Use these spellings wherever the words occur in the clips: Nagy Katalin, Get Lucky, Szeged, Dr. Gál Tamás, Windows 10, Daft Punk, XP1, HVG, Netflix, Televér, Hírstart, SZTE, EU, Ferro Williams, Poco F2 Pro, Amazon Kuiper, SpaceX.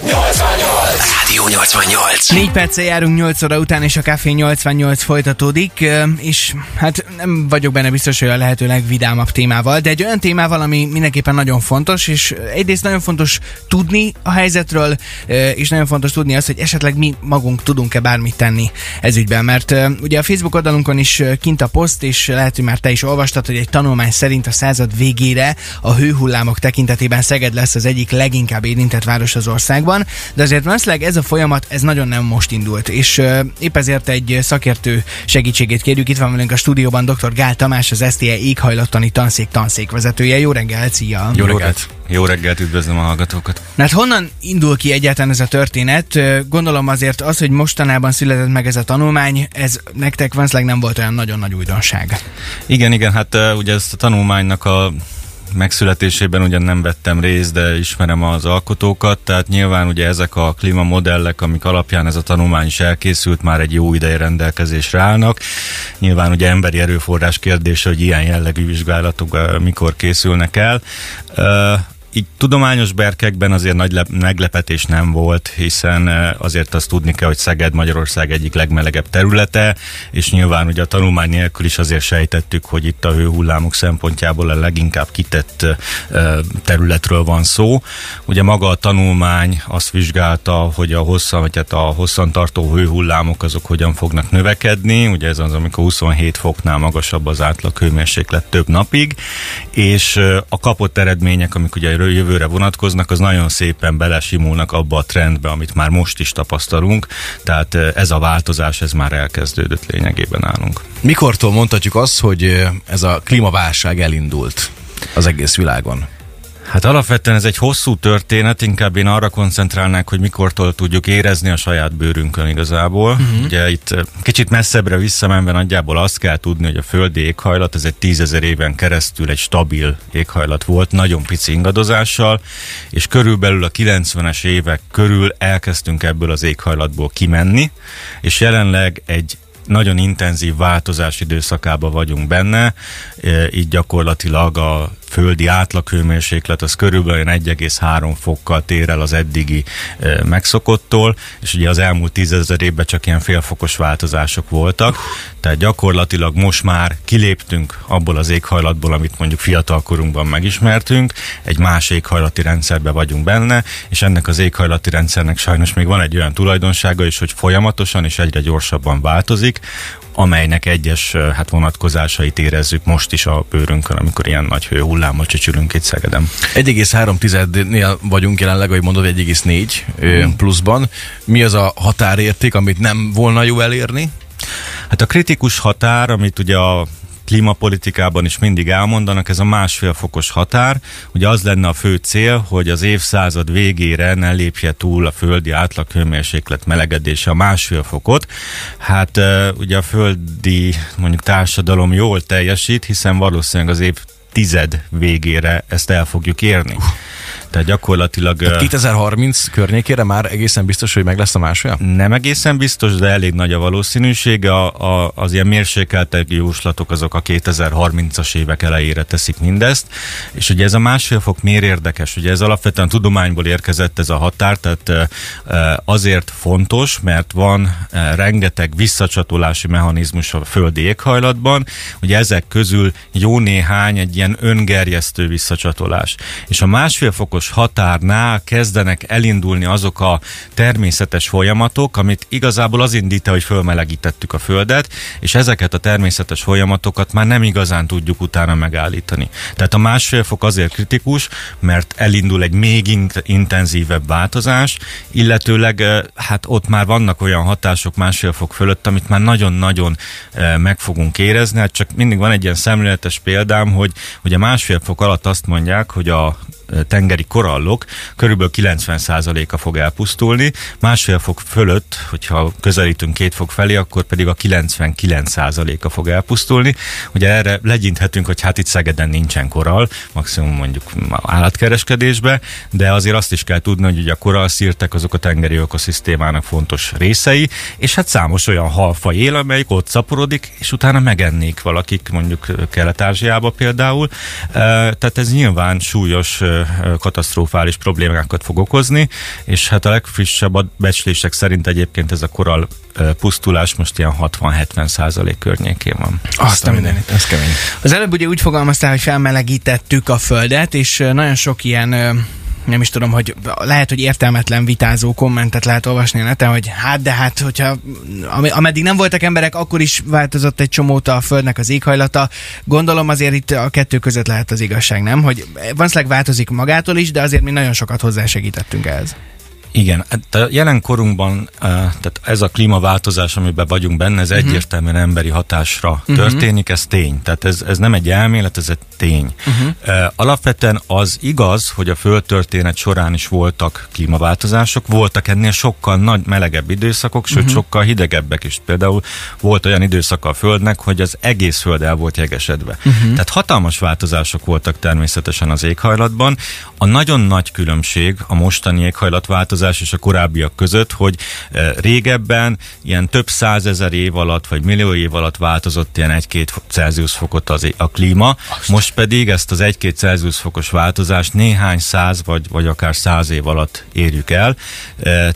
Rádió 88. 4 perccel járunk 8 óra után, és a Café 88 folytatódik, és hát nem vagyok benne biztos, hogy a lehető legvidámabb témával, de egy olyan témával, ami mindenképpen nagyon fontos, és egyrészt nagyon fontos tudni a helyzetről, és nagyon fontos tudni azt, hogy esetleg mi magunk tudunk-e bármit tenni ez ügyben, mert ugye a Facebook oldalunkon is kint a poszt, és lehet, hogy már te is olvastad, hogy egy tanulmány szerint a század végére a hőhullámok tekintetében Szeged lesz az egyik leginkább érintett város az országban, de azért valószínűleg ez a folyamat, ez nagyon nem most indult, és épp ezért egy szakértő segítségét kérjük. Itt van velünk a stúdióban dr. Gál Tamás, az SZTE éghajlattani tanszékvezetője. Jó reggelt, szia! Jó reggelt! Jó reggelt, üdvözlöm a hallgatókat! Na hát honnan indul ki egyáltalán ez a történet? Gondolom azért az, hogy mostanában született meg ez a tanulmány, ez nektek valószínűleg nem volt olyan nagyon nagy újdonság. Igen, hát ugye ezt a tanulmánynak a megszületésében ugyan nem vettem részt, de ismerem az alkotókat, tehát nyilván ugye ezek a klímamodellek, amik alapján ez a tanulmány is elkészült, már egy jó ideje rendelkezésre állnak. Nyilván ugye emberi erőforrás kérdése, hogy ilyen jellegű vizsgálatok mikor készülnek el. Így tudományos berkekben azért nagy meglepetés nem volt, hiszen azért azt tudni kell, hogy Szeged Magyarország egyik legmelegebb területe, és nyilván ugye a tanulmány nélkül is azért sejtettük, hogy itt a hőhullámok szempontjából a leginkább kitett területről van szó. Ugye maga a tanulmány azt vizsgálta, hogy a hosszantartó hőhullámok azok hogyan fognak növekedni, ugye ez az, amikor 27 foknál magasabb az átlag hőmérséklet több napig, és a kapott eredmények, amik ugye jövőre vonatkoznak, az nagyon szépen belesimulnak abba a trendbe, amit már most is tapasztalunk, tehát ez a változás, ez már elkezdődött lényegében nálunk. Mikortól mondhatjuk azt, hogy ez a klímaválság elindult az egész világon? Hát alapvetően ez egy hosszú történet, inkább én arra koncentrálnák, hogy mikortól tudjuk érezni a saját bőrünkön igazából. Uh-huh. Ugye itt kicsit messzebbre visszamenve nagyjából azt kell tudni, hogy a földi éghajlat, ez egy 10 000 éven keresztül egy stabil éghajlat volt, nagyon pici ingadozással, és körülbelül a 90-es évek körül elkezdtünk ebből az éghajlatból kimenni, és jelenleg egy nagyon intenzív változás időszakában vagyunk benne, így gyakorlatilag a földi átlaghőmérséklet az körülbelül 1,3 fokkal tér el az eddigi megszokottól, és ugye az elmúlt 10 000 évben csak ilyen félfokos változások voltak, tehát gyakorlatilag most már kiléptünk abból az éghajlatból, amit mondjuk fiatalkorunkban megismertünk, egy más éghajlati rendszerbe vagyunk benne, és ennek az éghajlati rendszernek sajnos még van egy olyan tulajdonsága is, hogy folyamatosan és egyre gyorsabban változik, amelynek egyes vonatkozásait érezzük most is a bőrünkön, amikor ilyen nagy hőhullámmal csücsülünk itt Szegeden. 1,3-nél vagyunk jelenleg, ahogy mondod, 1,4 pluszban. Mi az a határérték, amit nem volna jó elérni? Hát a kritikus határ, amit ugye a klímapolitikában is mindig elmondanak, ez a 1,5 fokos határ. Ugye az lenne a fő cél, hogy az évszázad végére ne lépje túl a földi átlaghőmérséklet melegedése a 1,5 fokot. Hát ugye a földi mondjuk társadalom jól teljesít, hiszen valószínűleg az évtized végére ezt el fogjuk érni. Tehát gyakorlatilag... 2030 környékére már egészen biztos, hogy meg lesz a másfél? Nem egészen biztos, de elég nagy a valószínűség. Az ilyen mérsékeltek jóslatok azok a 2030-as évek elejére teszik mindezt. És ugye ez a 1,5 fok miért érdekes? Ugye ez alapvetően tudományból érkezett ez a határ, tehát azért fontos, mert van rengeteg visszacsatolási mechanizmus a földi éghajlatban. Ugye ezek közül jó néhány egy ilyen öngerjesztő visszacsatolás. És a 1,5 fokos határnál kezdenek elindulni azok a természetes folyamatok, amit igazából az indít el, hogy fölmelegítettük a Földet, és ezeket a természetes folyamatokat már nem igazán tudjuk utána megállítani. Tehát a 1,5 fok azért kritikus, mert elindul egy még intenzívebb változás, illetőleg hát ott már vannak olyan hatások 1,5 fok fölött, amit már nagyon-nagyon meg fogunk érezni, hát csak mindig van egy ilyen szemléletes példám, hogy ugye 1,5 fok alatt azt mondják, hogy a tengeri korallok körülbelül 90%-a fog elpusztulni, 1,5 fok fölött, hogyha közelítünk 2 fok felé, akkor pedig a 99%-a fog elpusztulni. Ugye erre legyinthetünk, hogy hát itt Szegeden nincsen korall, maximum mondjuk állatkereskedésbe, de azért azt is kell tudni, hogy ugye a korallszirtek azok a tengeri ökoszisztémának fontos részei, és hát számos olyan halfaj él, amelyik ott szaporodik, és utána megennék valakik, mondjuk Kelet-Ázsiába például. Tehát ez nyilván súlyos katasztrófa katasztrofális problémákat fog okozni, és hát a legfrissebb becslések szerint egyébként ez a korall pusztulás most ilyen 60-70% környékén van. Azt a mindenit, ez kemény. Az előbb ugye úgy fogalmaztál, hogy felmelegítettük a Földet, és nagyon sok ilyen, nem is tudom, hogy lehet, hogy értelmetlen vitázó kommentet lehet olvasni a neten, hogy hát, hogyha ameddig nem voltak emberek, akkor is változott egy csomót a Földnek az éghajlata. Gondolom azért itt a kettő között lehet az igazság, nem? Hogy valószínűleg változik magától is, de azért mi nagyon sokat hozzásegítettünk ehhez. Igen, a jelen korunkban tehát ez a klímaváltozás, amiben vagyunk benne, ez egyértelműen emberi hatásra történik, ez tény. Tehát ez nem egy elmélet, ez egy tény. Alapvetően az igaz, hogy a földtörténet során is voltak klímaváltozások, voltak ennél sokkal melegebb időszakok, sőt sokkal hidegebbek is. Például volt olyan időszaka a Földnek, hogy az egész Föld el volt jegesedve. Tehát hatalmas változások voltak természetesen az éghajlatban. A nagyon nagy különbség a mostani éghajlatváltozás és a korábbiak között, hogy régebben ilyen több százezer év alatt, vagy millió év alatt változott ilyen 1-2 Celsius fokot a klíma, most pedig ezt az 1-2 Celsius fokos változást néhány száz, vagy akár 100 év alatt érjük el.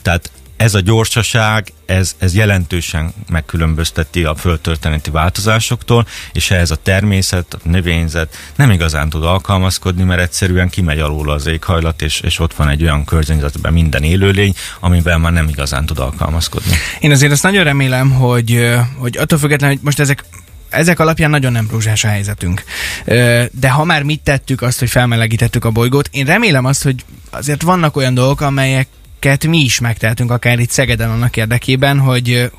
Tehát ez a gyorsaság, ez jelentősen megkülönbözteti a földtörténeti változásoktól, és ehhez a természet, a növényzet nem igazán tud alkalmazkodni, mert egyszerűen kimegy alul az éghajlat, és ott van egy olyan környezetben minden élőlény, amivel már nem igazán tud alkalmazkodni. Én azért azt nagyon remélem, hogy attól függetlenül, hogy most ezek alapján nagyon nem rózsás a helyzetünk. De ha már mit tettük azt, hogy felmelegítettük a bolygót, én remélem azt, hogy azért vannak olyan dolgok, amelyek mi is megtehetünk akár itt Szegeden annak érdekében, hogy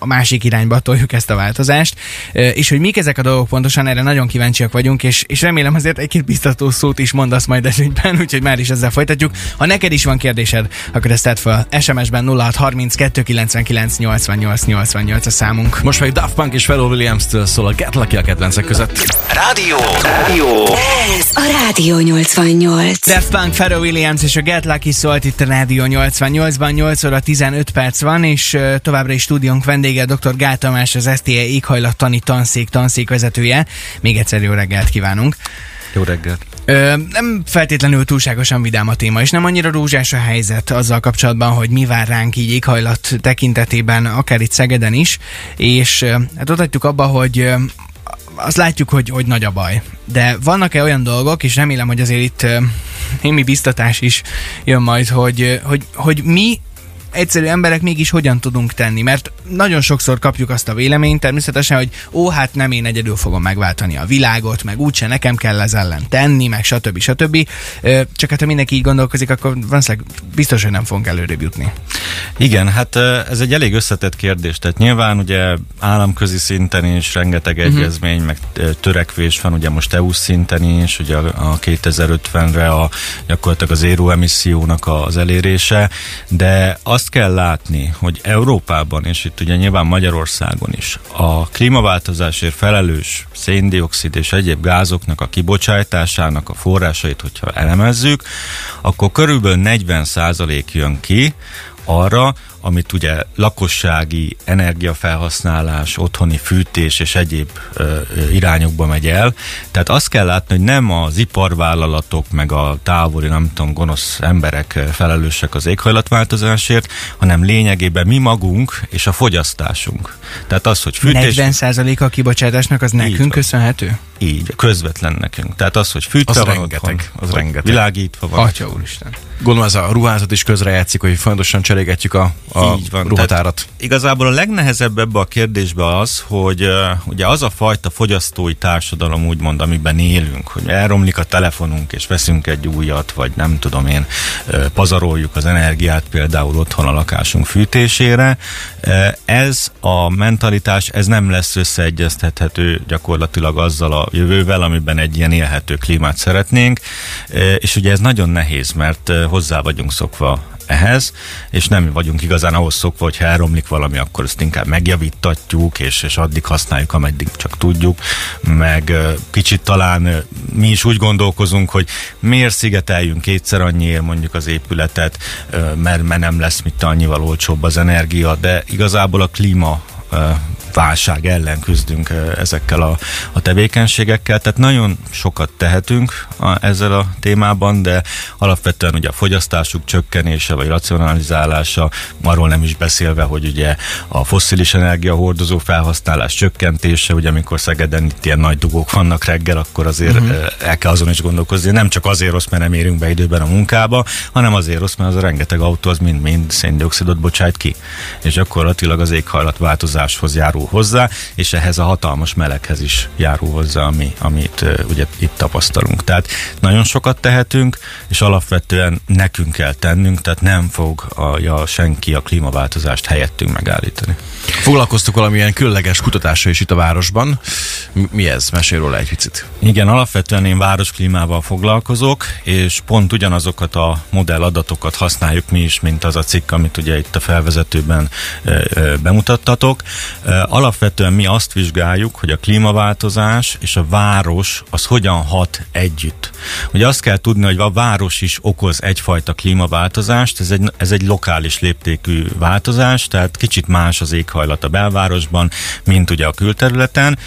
a másik irányba toljuk ezt a változást, és hogy mik ezek a dolgok pontosan, erre nagyon kíváncsiak vagyunk, és remélem azért egy-két biztató szót is mondasz majd ez ügyben, úgyhogy már is ezzel folytatjuk. Ha neked is van kérdésed, akkor ezt tedd fel SMS-ben 0632998888 a számunk. Most meg Daft Punk és Ferro Williams-től szól a Get Lucky a kedvencek között. Rádió! Ez a Rádió 88. Daft Punk, Ferro Williams és a Get Lucky szólt itt a Rádió 88-ban, 8 óra 15 perc van, és továbbra is stúdiónk vendége Dr. Gál Tamás, az SZTE éghajlattani tanszék vezetője. Még egyszer jó reggelt kívánunk! Jó reggelt! Nem feltétlenül túlságosan vidám a téma, és nem annyira rózsás a helyzet azzal kapcsolatban, hogy mi vár ránk így éghajlat tekintetében, akár itt Szegeden is, és hát ott hagytuk abba, hogy azt látjuk, hogy nagy a baj. De vannak-e olyan dolgok, és remélem, hogy azért itt némi biztatás is jön majd, hogy mi egyszerű emberek mégis hogyan tudunk tenni, mert nagyon sokszor kapjuk azt a véleményt természetesen, hogy hát nem én egyedül fogom megváltani a világot, meg úgyse nekem kell ez ellen tenni, meg stb. Csak hát ha mindenki így gondolkozik, akkor valószínűleg biztos, hogy nem fogunk előrébb jutni. Igen, hát ez egy elég összetett kérdés, tehát nyilván ugye államközi szinten is rengeteg egyezmény, meg törekvés van, ugye most EU szinten is, ugye a 2050-re gyakorlatilag az zéró emissziónak az elérése, de azt kell látni, hogy Európában, és itt ugye nyilván Magyarországon is, a klímaváltozásért felelős széndioxid és egyéb gázoknak a kibocsátásának a forrásait, hogyha elemezzük, akkor körülbelül 40% jön ki arra, amit ugye lakossági energiafelhasználás, otthoni fűtés és egyéb irányokba megy el. Tehát azt kell látni, hogy nem az iparvállalatok, meg a távoli, nem tudom, gonosz emberek felelősek az éghajlatváltozásért, hanem lényegében mi magunk és a fogyasztásunk. Tehát az, hogy fűtés... 40% a kibocsátásnak az nekünk köszönhető? Így, közvetlen nekünk. Tehát az, hogy fűtve van otthon, az rengeteg. Világítva van. Atya úristen. Gondolom ez a ruházat is közrejátszik, hogy fontosan cserélgetjük a ruhatárat. Igazából a legnehezebb ebbe a kérdésbe az, hogy ugye az a fajta fogyasztói társadalom, úgymond, amiben élünk, hogy elromlik a telefonunk, és veszünk egy újat, vagy nem tudom én, pazaroljuk az energiát például otthon a lakásunk fűtésére. Ez a mentalitás, ez nem lesz összeegyeztethető gyakorlatilag azzal a jövővel, amiben egy ilyen élhető klímát szeretnénk, és ugye ez nagyon nehéz, mert hozzá vagyunk szokva ehhez, és nem vagyunk igazán ahhoz szokva, hogy ha elromlik valami, akkor ezt inkább megjavítatjuk, és addig használjuk, ameddig csak tudjuk, meg kicsit talán mi is úgy gondolkozunk, hogy miért szigeteljünk kétszer annyiért mondjuk az épületet, mert nem lesz mit annyival olcsóbb az energia, de igazából a klíma válság ellen küzdünk ezekkel a tevékenységekkel, tehát nagyon sokat tehetünk ezzel a témában, de alapvetően ugye a fogyasztásuk csökkenése vagy racionalizálása, arról nem is beszélve, hogy ugye a fosszilis energiahordozó felhasználás csökkentése, ugye amikor Szegeden itt ilyen nagy dugók vannak reggel, akkor azért el kell azon is gondolkozni, nem csak azért rossz, mert nem érünk be időben a munkába, hanem azért rossz, mert az a rengeteg autó az mind széndioxidot bocsájt ki, és gyakorlatilag az éghajlatváltozáshoz járul hozzá, és ehhez a hatalmas meleghez is járul hozzá, amit ugye itt tapasztalunk. Tehát nagyon sokat tehetünk, és alapvetően nekünk kell tennünk, tehát nem fogja senki a klímaváltozást helyettünk megállítani. Foglalkoztuk valamilyen különleges kutatással is itt a városban. Mi ez? Mesélj róla egy picit. Igen, alapvetően én városklímával foglalkozok, és pont ugyanazokat a modelladatokat használjuk mi is, mint az a cikk, amit ugye itt a felvezetőben bemutattatok. Alapvetően mi azt vizsgáljuk, hogy a klímaváltozás és a város az hogyan hat együtt. Ugye azt kell tudni, hogy a város is okoz egyfajta klímaváltozást, ez egy lokális léptékű változás, tehát kicsit más az éghajlat a belvárosban, mint ugye a külterületen.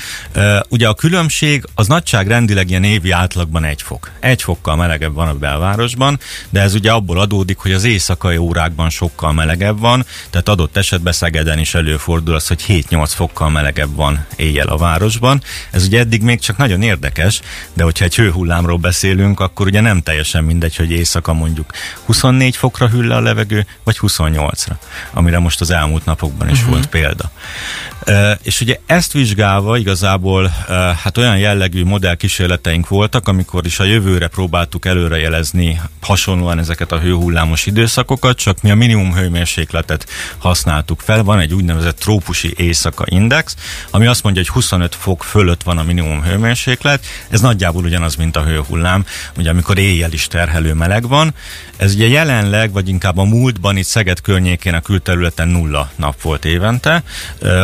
Ugye a különbség az nagyságrendileg ilyen évi átlagban 1 fok. 1 fokkal melegebb van a belvárosban, de ez ugye abból adódik, hogy az éjszakai órákban sokkal melegebb van, tehát adott esetben Szegeden is előfordul az, hogy 7-8 fokkal melegebb van éjjel a városban. Ez ugye eddig még csak nagyon érdekes, de hogyha egy hőhullámról beszélünk, akkor ugye nem teljesen mindegy, hogy éjszaka mondjuk 24 fokra hűl le a levegő, vagy 28-ra, amire most az elmúlt napokban is volt példa. És ugye ezt vizsgálva igazából hát olyan jellegű modellkísérleteink voltak, amikor is a jövőre próbáltuk előrejelezni hasonlóan ezeket a hőhullámos időszakokat, csak mi a minimum hőmérsékletet használtuk fel. Van egy úgynevezett trópusi éjszaka index, ami azt mondja, hogy 25 fok fölött van a minimum hőmérséklet. Ez nagyjából ugyanaz, mint a hőhullám, ugye amikor éjjel is terhelő meleg van. Ez ugye jelenleg, vagy inkább a múltban itt Szeged környékén a külterületen 0 nap volt évente.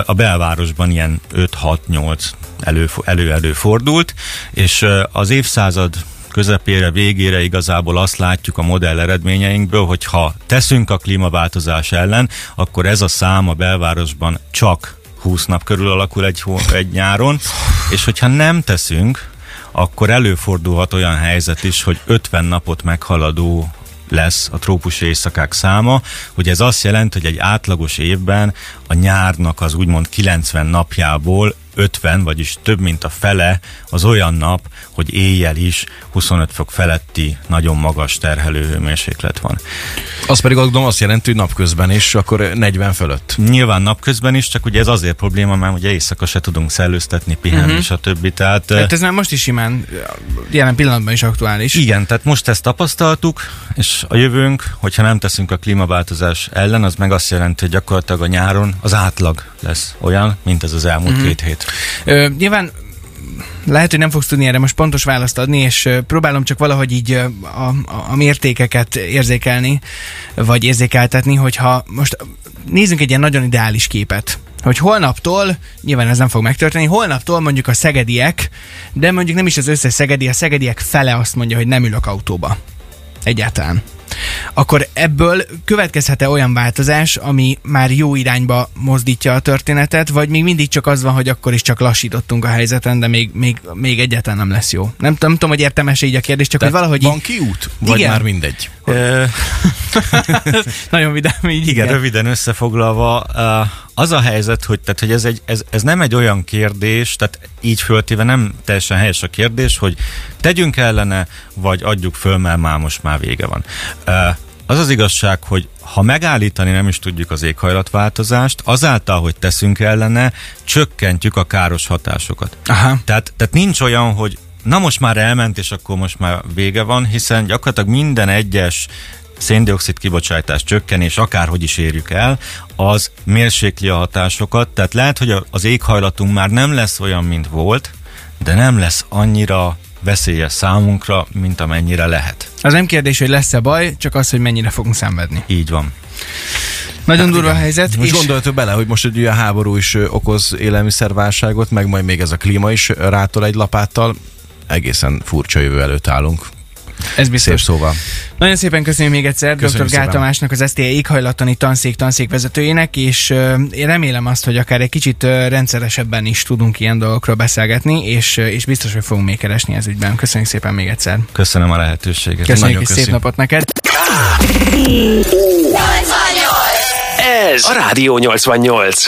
A belvárosban ilyen 5-6-8 előfordult, és az évszázad közepére, végére igazából azt látjuk a modell eredményeinkből, hogy ha teszünk a klímaváltozás ellen, akkor ez a szám a belvárosban csak 20 nap körül alakul egy nyáron, és hogyha nem teszünk, akkor előfordulhat olyan helyzet is, hogy 50 napot meghaladó lesz a trópusi éjszakák száma, hogy ez azt jelenti, hogy egy átlagos évben a nyárnak az úgymond 90 napjából 50, vagyis több mint a fele az olyan nap, hogy éjjel is 25 fok feletti nagyon magas terhelő hőmérséklet van. Az pedig azt jelenti, hogy napközben is, akkor 40 fölött. Nyilván napközben is, csak ugye ez azért probléma, mert ugye éjszaka se tudunk szellőztetni, pihenni, stb. Tehát ez már most is simán, jelen pillanatban is aktuális. Igen, tehát most ezt tapasztaltuk, és a jövőnk, hogyha nem teszünk a klímaváltozás ellen, az meg azt jelenti, hogy gyakorlatilag a nyáron az átlag lesz olyan, mint ez az elmúlt 2 hét. Nyilván lehet, hogy nem fogsz tudni erre most pontos választ adni, és próbálom csak valahogy így a mértékeket érzékelni, vagy érzékeltetni, hogyha most nézzünk egy ilyen nagyon ideális képet, hogy holnaptól, nyilván ez nem fog megtörténni, holnaptól mondjuk a szegediek, de mondjuk nem is az összes szegedi, a szegediek fele azt mondja, hogy nem ülök autóba. Egyáltalán. Akkor ebből következhet-e olyan változás, ami már jó irányba mozdítja a történetet, vagy még mindig csak az van, hogy akkor is csak lassítottunk a helyzeten, de még egyáltalán nem lesz jó? Nem tudom, hogy értelmes így a kérdés, csak tehát hogy valahogy... Van kiút? Vagy igen. Már mindegy? Nagyon vidám így. Igen, röviden összefoglalva... Az a helyzet, hogy ez nem egy olyan kérdés, tehát így föltéve nem teljesen helyes a kérdés, hogy tegyünk ellene, vagy adjuk föl, mert már most már vége van. Az az igazság, hogy ha megállítani nem is tudjuk az éghajlatváltozást, azáltal, hogy teszünk ellene, csökkentjük a káros hatásokat. Aha. Tehát nincs olyan, hogy na most már elment, és akkor most már vége van, hiszen gyakorlatilag minden egyes széndioxid kibocsátás csökkenés, akárhogy is érjük el, az mérsékli a hatásokat, tehát lehet, hogy az éghajlatunk már nem lesz olyan, mint volt, de nem lesz annyira veszélyes számunkra, mint amennyire lehet. Az nem kérdés, hogy lesz-e baj, csak az, hogy mennyire fogunk szenvedni. Így van. Nagyon hát durva a helyzet. Most gondoljatok bele, hogy most egy olyan háború is okoz élelmiszerválságot, meg majd még ez a klíma is rátol egy lapáttal. Egészen furcsa jövő előtt állunk. Ez biztos. Szép szóval. Nagyon szépen köszönöm még egyszer Dr. Gál Tamásnak, az SZTE éghajlattani tanszékvezetőjének, és én remélem azt, hogy akár egy kicsit rendszeresebben is tudunk ilyen dolgokról beszélgetni, és biztos, hogy fogunk még keresni ez ügyben. Köszönjük szépen még egyszer. Köszönöm a lehetőséget. Köszönjük, és szép napot neked. Ez a Rádió 88.